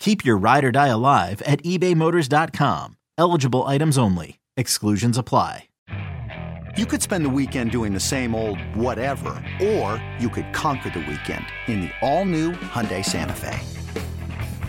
Keep your ride or die alive at ebaymotors.com. Eligible items only. Exclusions apply. You could spend the weekend doing the same old whatever, or you could conquer the weekend in the all-new Hyundai Santa Fe.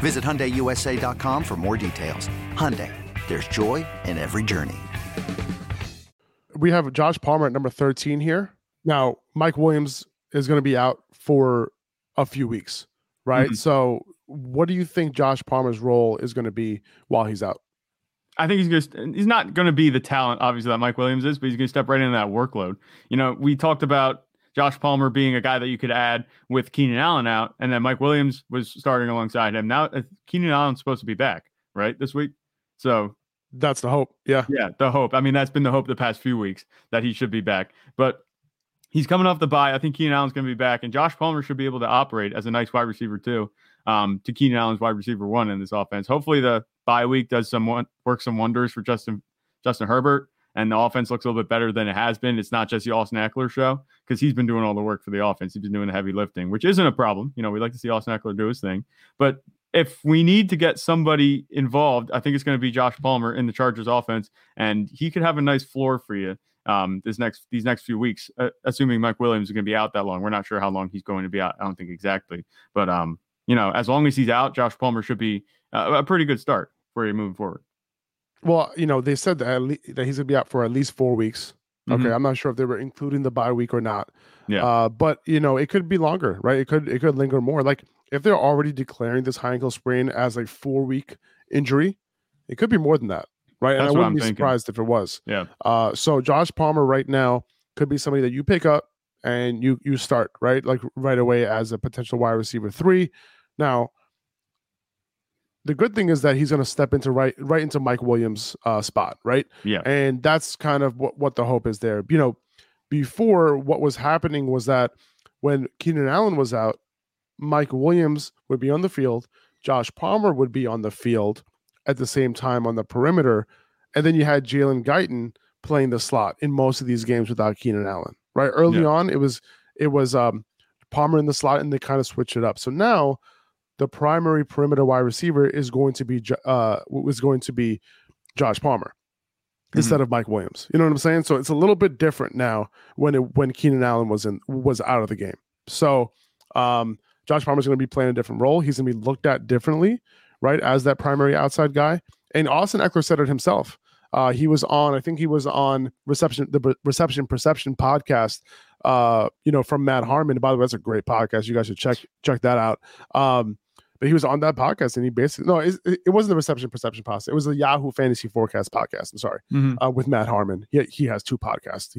Visit HyundaiUSA.com for more details. Hyundai, there's joy in every journey. We have Josh Palmer at number 13 here. Now, Mike Williams is going to be out for a few weeks, right? Mm-hmm. So what do you think Josh Palmer's role is going to be while he's out? I think he's not going to be the talent, obviously, that Mike Williams is, but he's going to step right into that workload. You know, we talked about Josh Palmer being a guy that you could add with Keenan Allen out, and then Mike Williams was starting alongside him. Now Keenan Allen's supposed to be back, right, this week? So that's the hope. Yeah, the hope. I mean, that's been the hope the past few weeks that he should be back. But he's coming off the bye. I think Keenan Allen's going to be back, and Josh Palmer should be able to operate as a nice wide receiver too. To Keenan Allen's wide receiver one in this offense. Hopefully the bye week does some wonders for Justin Herbert, and the offense looks a little bit better than it has been. It's not just the Austin Ekeler show, because he's been doing all the work for the offense. He's been doing the heavy lifting, which isn't a problem. You know, we like to see Austin Ekeler do his thing. But if we need to get somebody involved, I think it's going to be Josh Palmer in the Chargers offense, and he could have a nice floor for you these next few weeks, assuming Mike Williams is going to be out that long. We're not sure how long he's going to be out. I don't think exactly, but you know, as long as he's out, Josh Palmer should be a pretty good start for you moving forward. Well, you know, they said that he's going to be out for at least 4 weeks. Mm-hmm. Okay, I'm not sure if they were including the bye week or not. Yeah. But, you know, it could be longer, right? It could linger more. Like, if they're already declaring this high ankle sprain as a 4-week injury, it could be more than that, right? That's and I wouldn't be surprised if it was. Yeah. So Josh Palmer right now could be somebody that you pick up and you start, right? Like, right away as a potential wide receiver 3. Now, the good thing is that he's going to step into right into Mike Williams' spot, right? Yeah. And that's kind of what the hope is there. You know, before, what was happening was that when Keenan Allen was out, Mike Williams would be on the field, Josh Palmer would be on the field at the same time on the perimeter, and then you had Jalen Guyton playing the slot in most of these games without Keenan Allen, right? Early on, it was Palmer in the slot, and they kind of switch it up. So now the primary perimeter wide receiver was going to be Josh Palmer instead of Mike Williams. You know what I'm saying? So it's a little bit different now when Keenan Allen was out of the game. So Josh Palmer's going to be playing a different role. He's going to be looked at differently, right, as that primary outside guy. And Austin Ekeler said it himself. He was on the Reception Perception podcast, you know, from Matt Harmon. By the way, that's a great podcast. You guys should check that out. But he was on that podcast, and he basically it wasn't the Reception Perception podcast. It was the Yahoo Fantasy Forecast podcast. I'm sorry, with Matt Harmon. He has 2 podcasts.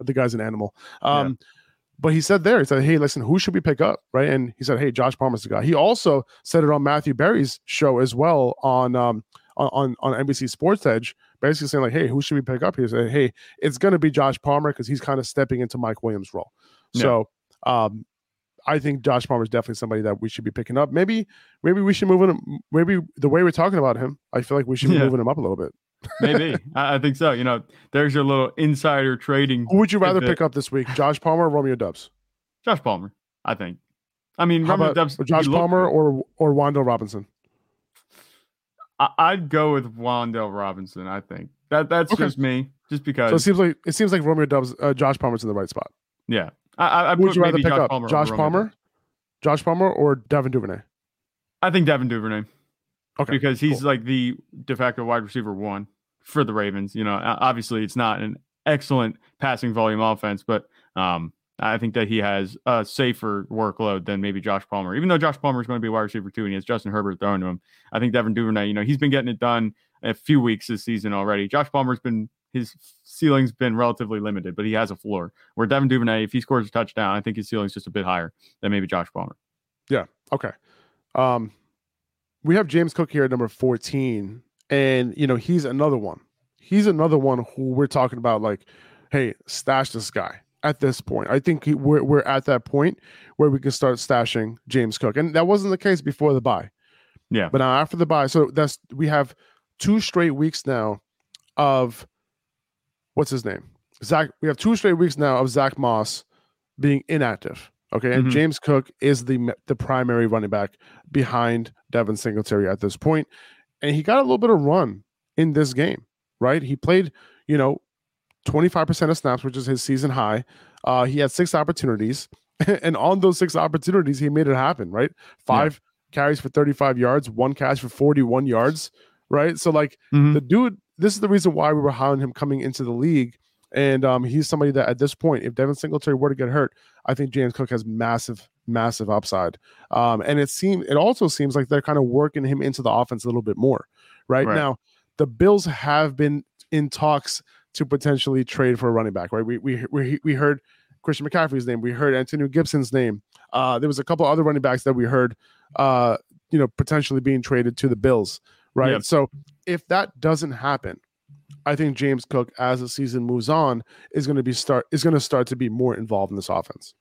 The guy's an animal. But he said there, he said, hey, listen, who should we pick up, right? And he said, hey, Josh Palmer's the guy. He also said it on Matthew Berry's show as well on NBC Sports Edge, basically saying, like, hey, who should we pick up here? Say, hey, it's going to be Josh Palmer because he's kind of stepping into Mike Williams' role. Yeah. So I think Josh Palmer is definitely somebody that we should be picking up. Maybe we should move him. Maybe the way we're talking about him, I feel like we should be moving him up a little bit. Maybe. I think so. You know, there's your little insider trading. Who would you rather pick up this week, Josh Palmer or Romeo Dubs? Josh Palmer, I think. I mean, Romeo Dubs. Josh Palmer or Wan'Dale Robinson? I'd go with Wan'Dale Robinson. I think that's okay. Just me, just because. So it seems like Romeo Dubs, Josh Palmer's in the right spot. Yeah, I would you rather pick Josh up Palmer Josh Palmer, or Devin Duvernay? I think Devin Duvernay. Okay, because he's like the de facto wide receiver 1 for the Ravens. You know, obviously it's not an excellent passing volume offense, but I think that he has a safer workload than maybe Josh Palmer. Even though Josh Palmer is going to be wide receiver too, and he has Justin Herbert throwing to him, I think Devin Duvernay, he's been getting it done a few weeks this season already. Josh Palmer's been, his ceiling's been relatively limited, but he has a floor. Where Devin Duvernay, if he scores a touchdown, I think his ceiling's just a bit higher than maybe Josh Palmer. Yeah. Okay. We have James Cook here at number 14, and he's another one. He's another one who we're talking about, like, hey, stash this guy. At this point, I think we're at that point where we can start stashing James Cook, and that wasn't the case before the bye. Yeah, but now after the bye, so we have 2 straight weeks now of Zach. We have 2 straight weeks now of Zach Moss being inactive. Okay, and James Cook is the primary running back behind Devin Singletary at this point, and he got a little bit of run in this game. Right, he played 25% of snaps, which is his season high. He had 6 opportunities, and on those 6 opportunities, he made it happen, right? 5 carries for 35 yards, 1 catch for 41 yards, right? So, like, the dude, this is the reason why we were high on him coming into the league, and he's somebody that at this point, if Devin Singletary were to get hurt, I think James Cook has massive, massive upside. And it also seems like they're kind of working him into the offense a little bit more, right? Now, the Bills have been in talks to potentially trade for a running back, right? We heard Christian McCaffrey's name. We heard Antonio Gibson's name. There was a couple other running backs that we heard, potentially being traded to the Bills, right? Yep. So if that doesn't happen, I think James Cook, as the season moves on, is going to start to be more involved in this offense.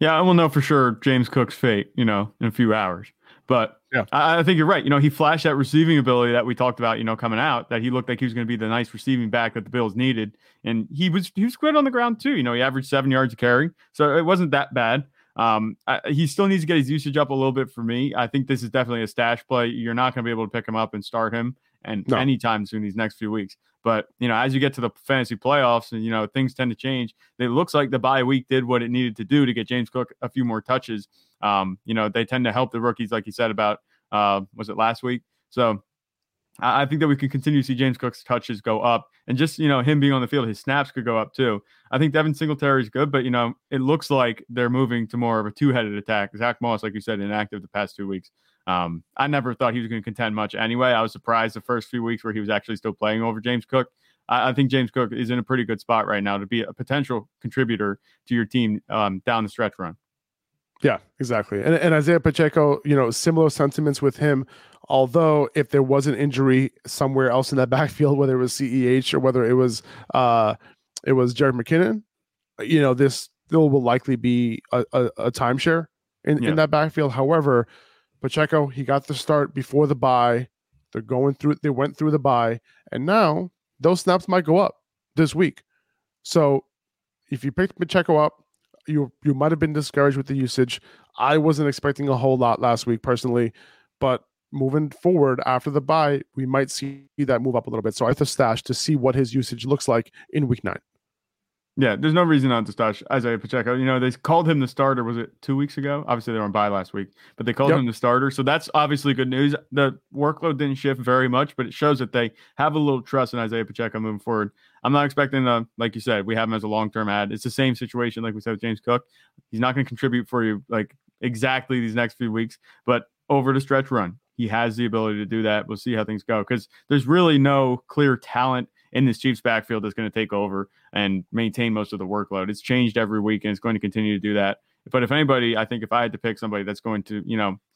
Yeah, I will know for sure James Cook's fate, in a few hours. But yeah, I think you're right. He flashed that receiving ability that we talked about, coming out, that he looked like he was going to be the nice receiving back that the Bills needed. And he was good on the ground too. He averaged 7 yards a carry. So it wasn't that bad. He still needs to get his usage up a little bit for me. I think this is definitely a stash play. You're not going to be able to pick him up and start him anytime soon these next few weeks. But, as you get to the fantasy playoffs and, things tend to change, it looks like the bye week did what it needed to do to get James Cook a few more touches. They tend to help the rookies, like you said about, was it last week? So I think that we can continue to see James Cook's touches go up, and just, him being on the field, his snaps could go up too. I think Devin Singletary is good, but, it looks like they're moving to more of a two-headed attack. Zach Moss, like you said, inactive the past 2 weeks. I never thought he was going to contend much anyway. I was surprised the first few weeks where he was actually still playing over James Cook. I think James Cook is in a pretty good spot right now to be a potential contributor to your team down the stretch run. Yeah, exactly. And Isaiah Pacheco, similar sentiments with him. Although if there was an injury somewhere else in that backfield, whether it was CEH or whether it was Jared McKinnon, this still will likely be a timeshare in that backfield. However, Pacheco, he got the start before the bye. They went through the bye, and now those snaps might go up this week. So if you picked Pacheco up, you might have been discouraged with the usage. I wasn't expecting a whole lot last week personally, but moving forward after the bye, we might see that move up a little bit. So I have to stash to see what his usage looks like in week 9. Yeah, there's no reason not to stash Isaiah Pacheco. They called him the starter. Was it 2 weeks ago? Obviously, they were on bye last week, but they called him the starter. So that's obviously good news. The workload didn't shift very much, but it shows that they have a little trust in Isaiah Pacheco moving forward. I'm not expecting, like you said, we have him as a long-term ad. It's the same situation like we said with James Cook. He's not going to contribute for you like exactly these next few weeks, but over the stretch run, he has the ability to do that. We'll see how things go, because there's really no clear talent in this Chiefs backfield that's going to take over and maintain most of the workload. It's changed every week, and it's going to continue to do that. But if anybody, I think if I had to pick somebody that's going to,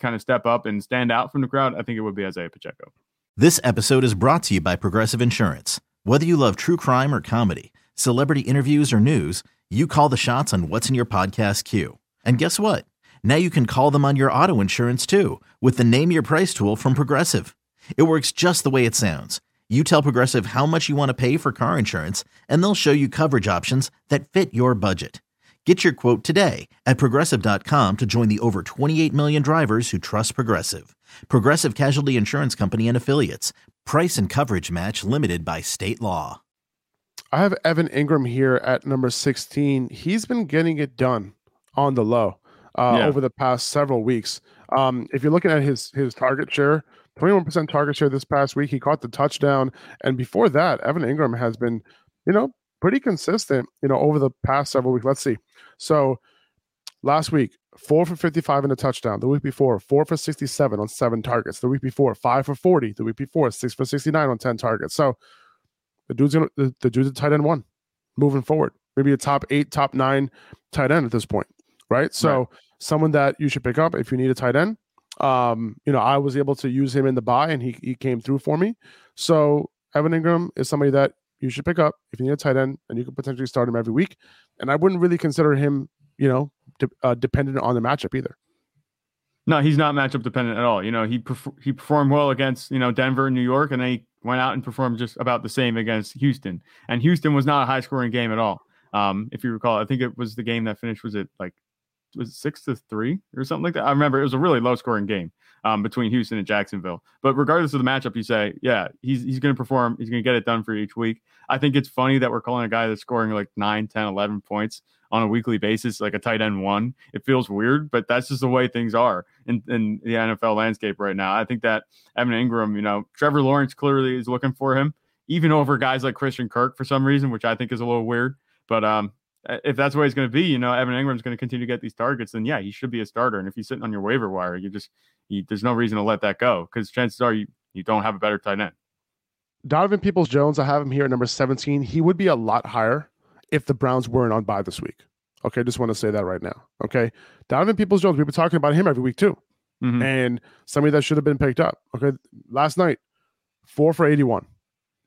kind of step up and stand out from the crowd, I think it would be Isaiah Pacheco. This episode is brought to you by Progressive Insurance. Whether you love true crime or comedy, celebrity interviews or news, you call the shots on what's in your podcast queue. And guess what? Now you can call them on your auto insurance too, with the Name Your Price tool from Progressive. It works just the way it sounds. You tell Progressive how much you want to pay for car insurance, and they'll show you coverage options that fit your budget. Get your quote today at Progressive.com to join the over 28 million drivers who trust Progressive. Progressive Casualty Insurance Company and Affiliates. Price and coverage match limited by state law. I have Evan Engram here at number 16. He's been getting it done on the low over the past several weeks. If you're looking at his target share, 21% target share this past week. He caught the touchdown. And before that, Evan Engram has been, pretty consistent, you know, over the past several weeks. Let's see. So last week, 4 for 55 and a touchdown. The week before, 4 for 67 on 7 targets. The week before, 5 for 40. The week before, 6 for 69 on 10 targets. So the dude's a tight end one moving forward. Maybe a top 8, top 9 tight end at this point, right? So someone that you should pick up if you need a tight end. You know, I was able to use him in the bye, and he came through for me. So Evan Engram is somebody that you should pick up if you need a tight end, and you could potentially start him every week. And I wouldn't really consider him, you know, dependent on the matchup either. No, he's not matchup dependent at all. You know, he performed well against, you know, Denver and New York, and they went out and performed just about the same against Houston. And Houston was not a high scoring game at all. If you recall, I think it was the game that finished, was it 6-3 or something like that? I remember it was a really low scoring game between Houston and Jacksonville. But regardless of the matchup, you say, yeah, he's going to perform. He's going to get it done for each week. I think it's funny that we're calling a guy that's scoring like 9, 10, 11 points on a weekly basis, like a tight end one. It feels weird, but that's just the way things are in the NFL landscape right now. I think that Evan Engram, you know, Trevor Lawrence clearly is looking for him, even over guys like Christian Kirk for some reason, which I think is a little weird. But if that's where he's going to be, you know, Evan Engram's going to continue to get these targets, then yeah, he should be a starter. And if he's sitting on your waiver wire, there's no reason to let that go, because chances are you don't have a better tight end. Donovan Peoples-Jones, I have him here at number 17. He would be a lot higher if the Browns weren't on bye this week. Okay, just want to say that right now. Okay, Donovan Peoples-Jones, we've been talking about him every week too. Mm-hmm. And somebody that should have been picked up. Okay, last night, 4 for 81.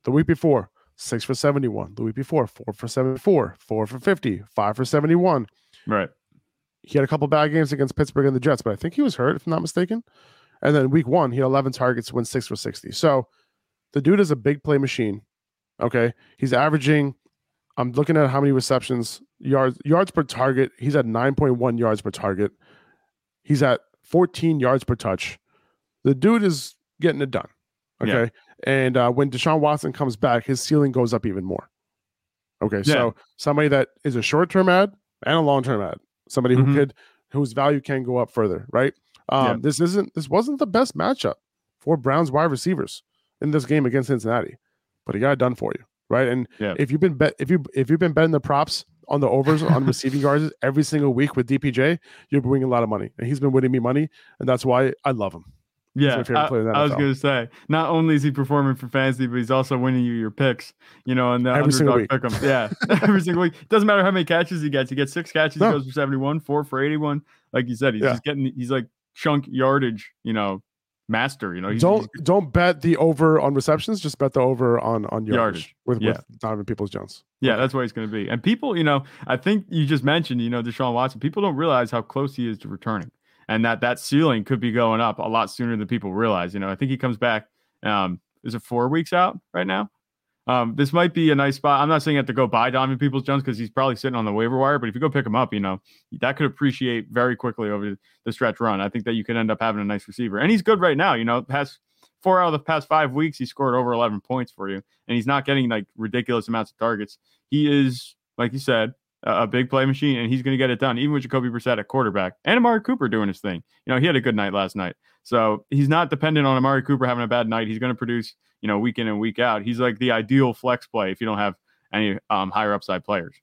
The week before, 6 for 71. The week before, 4 for 74, 4 for 50, 5 for 71. Right. He had a couple bad games against Pittsburgh and the Jets, but I think he was hurt, if I'm not mistaken. And then week one, he had 11 targets, went 6 for 60. So the dude is a big play machine. Okay. He's averaging, I'm looking at how many receptions, yards per target. He's at 9.1 yards per target. He's at 14 yards per touch. The dude is getting it done. Okay. Yeah. And when Deshaun Watson comes back, his ceiling goes up even more. Okay, yeah. So somebody that is a short-term ad and a long-term ad, somebody who whose value can go up further, right? This wasn't the best matchup for Browns wide receivers in this game against Cincinnati, but he got it done for you, right? And if you've been betting the props on the overs on receiving yards every single week with DPJ, you've been winning a lot of money, and he's been winning me money, and that's why I love him. Yeah, I was going to say, not only is he performing for fantasy, but he's also winning you your picks, you know, and the underdog pick him. Yeah, every single week. Doesn't matter how many catches he gets. He gets 6 catches, he goes for 71, 4 for 81. Like you said, he's like chunk yardage, you know, master. You know, don't bet the over on receptions, just bet the over on yardage. with Donovan Peoples-Jones. Yeah, that's where he's going to be. And people, you know, I think you just mentioned, you know, Deshaun Watson, people don't realize how close he is to returning. And that ceiling could be going up a lot sooner than people realize. You know, I think he comes back. Is it 4 weeks out right now? This might be a nice spot. I'm not saying you have to go buy Donovan Peoples-Jones because he's probably sitting on the waiver wire. But if you go pick him up, you know, that could appreciate very quickly over the stretch run. I think that you could end up having a nice receiver. And he's good right now. You know, past 4 out of the past 5 weeks, he scored over 11 points for you. And he's not getting like ridiculous amounts of targets. He is, like you said, a big play machine, and he's going to get it done, even with Jacoby Brissett at quarterback and Amari Cooper doing his thing. You know, he had a good night last night. So he's not dependent on Amari Cooper having a bad night. He's going to produce, you know, week in and week out. He's like the ideal flex play if you don't have any higher upside players.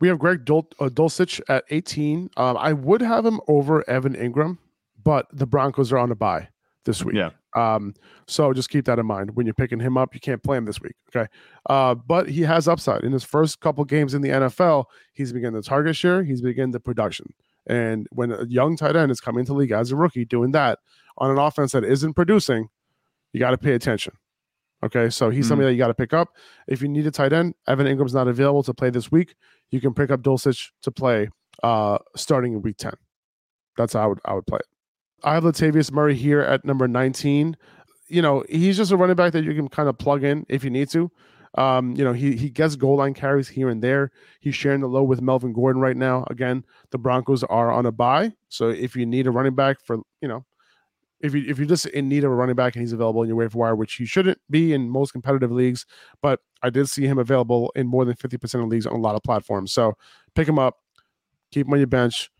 We have Greg Dulcich at 18. I would have him over Evan Engram, but the Broncos are on a bye this week. Yeah. So just keep that in mind when you're picking him up. You can't play him this week, okay? But he has upside. In his first couple games in the NFL, he's beginning the target share, he's beginning the production. And when a young tight end is coming to league as a rookie doing that on an offense that isn't producing, you got to pay attention, okay? So he's somebody that you got to pick up. If you need a tight end, Evan Ingram's not available to play this week. You can pick up Dulcich to play starting in week 10. That's how I would play it. I have Latavius Murray here at number 19. You know, he's just a running back that you can kind of plug in if you need to. You know, he gets goal line carries here and there. He's sharing the load with Melvin Gordon right now. Again, the Broncos are on a bye. So if you need a running back for, you know, if you're just in need of a running back and he's available in your waiver wire, which he shouldn't be in most competitive leagues, but I did see him available in more than 50% of leagues on a lot of platforms. So pick him up, keep him on your bench.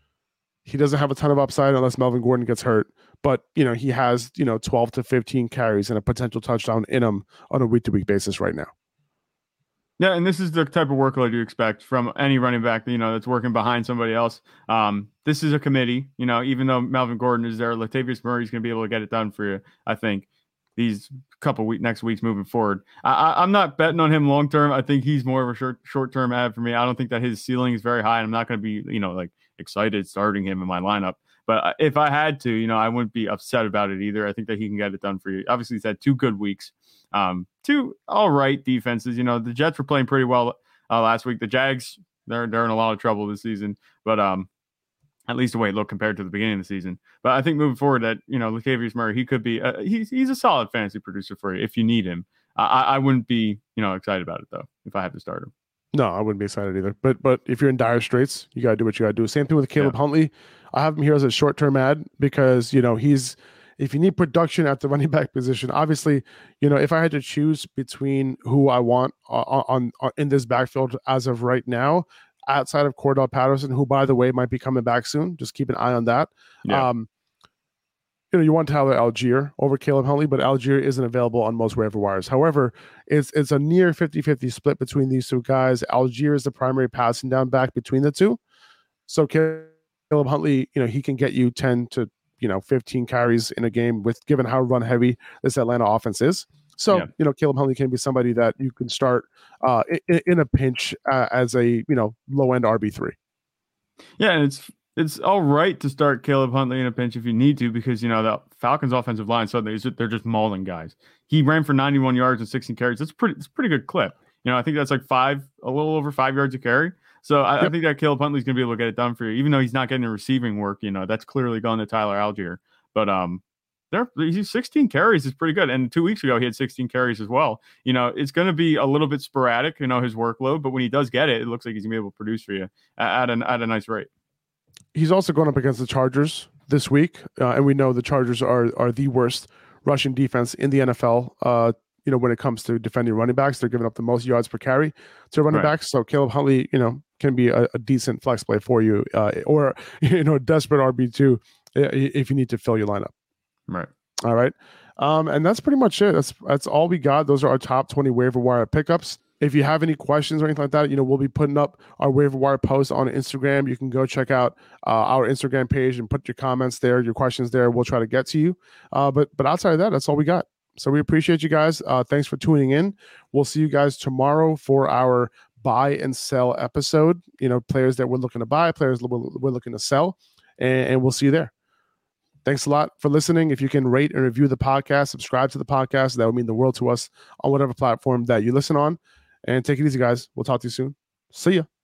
He doesn't have a ton of upside unless Melvin Gordon gets hurt, but you know, he has, you know, 12 to 15 carries and a potential touchdown in him on a week-to-week basis right now. Yeah, and this is the type of workload you expect from any running back, you know, that's working behind somebody else. This is a committee, you know, even though Melvin Gordon is there, Latavius Murray is going to be able to get it done for you, I think, these couple weeks, next weeks moving forward. I'm not betting on him long term. I think he's more of a short-term ad for me. I don't think that his ceiling is very high, and I'm not going to be, you know, like excited starting him in my lineup. But if I had to, you know, I wouldn't be upset about it either. I think that he can get it done for you. Obviously, he's had two good weeks. Two all right defenses. You know, the Jets were playing pretty well last week. The Jags, they're in a lot of trouble this season, but at least the way it looked compared to the beginning of the season. But I think moving forward, that, you know, Latavius Murray, he could be he's a solid fantasy producer for you if you need him. I wouldn't be, you know, excited about it though if I had to start him. No, I wouldn't be excited either. But if you're in dire straits, you gotta do what you gotta do. Same thing with Caleb Huntley. I have him here as a short-term ad because, you know, he's. If you need production at the running back position, obviously, you know, if I had to choose between who I want on in this backfield as of right now, outside of Cordell Patterson, who, by the way, might be coming back soon, just keep an eye on that. Yeah. You know, you want Tyler Allgeier over Caleb Huntley, but Allgeier isn't available on most waiver wires. However, it's a near 50-50 split between these two guys. Allgeier is the primary passing down back between the two. So Caleb Huntley, you know, he can get you 10 to, you know, 15 carries in a game with, given how run heavy this Atlanta offense is. So, you know, Caleb Huntley can be somebody that you can start in a pinch as a, you know, low end RB3. Yeah. And it's all right to start Caleb Huntley in a pinch if you need to, because, you know, the Falcons offensive line, so they're just mauling guys. He ran for 91 yards and 16 carries. That's a pretty good clip. You know, I think that's like a little over 5 yards a carry. So I think that Caleb Huntley's going to be able to get it done for you, even though he's not getting the receiving work. You know, that's clearly gone to Tyler Allgeier. But 16 carries is pretty good. And 2 weeks ago, he had 16 carries as well. You know, it's going to be a little bit sporadic, you know, his workload. But when he does get it, it looks like he's going to be able to produce for you at a nice rate. He's also going up against the Chargers this week. And we know the Chargers are the worst rushing defense in the NFL. You know, when it comes to defending running backs, they're giving up the most yards per carry to running backs. So Caleb Huntley, you know, can be a decent flex play for you, or, you know, desperate RB2 if you need to fill your lineup. Right. All right. And that's pretty much it. That's all we got. Those are our top 20 waiver wire pickups. If you have any questions or anything like that, you know, we'll be putting up our waiver wire posts on Instagram. You can go check out our Instagram page and put your comments there, your questions there. We'll try to get to you. But outside of that, that's all we got. So we appreciate you guys. Thanks for tuning in. We'll see you guys tomorrow for our buy and sell episode. You know, players that we're looking to buy, players that we're looking to sell, and we'll see you there. Thanks a lot for listening. If you can rate and review the podcast, subscribe to the podcast, that would mean the world to us on whatever platform that you listen on. And take it easy, guys. We'll talk to you soon. See ya.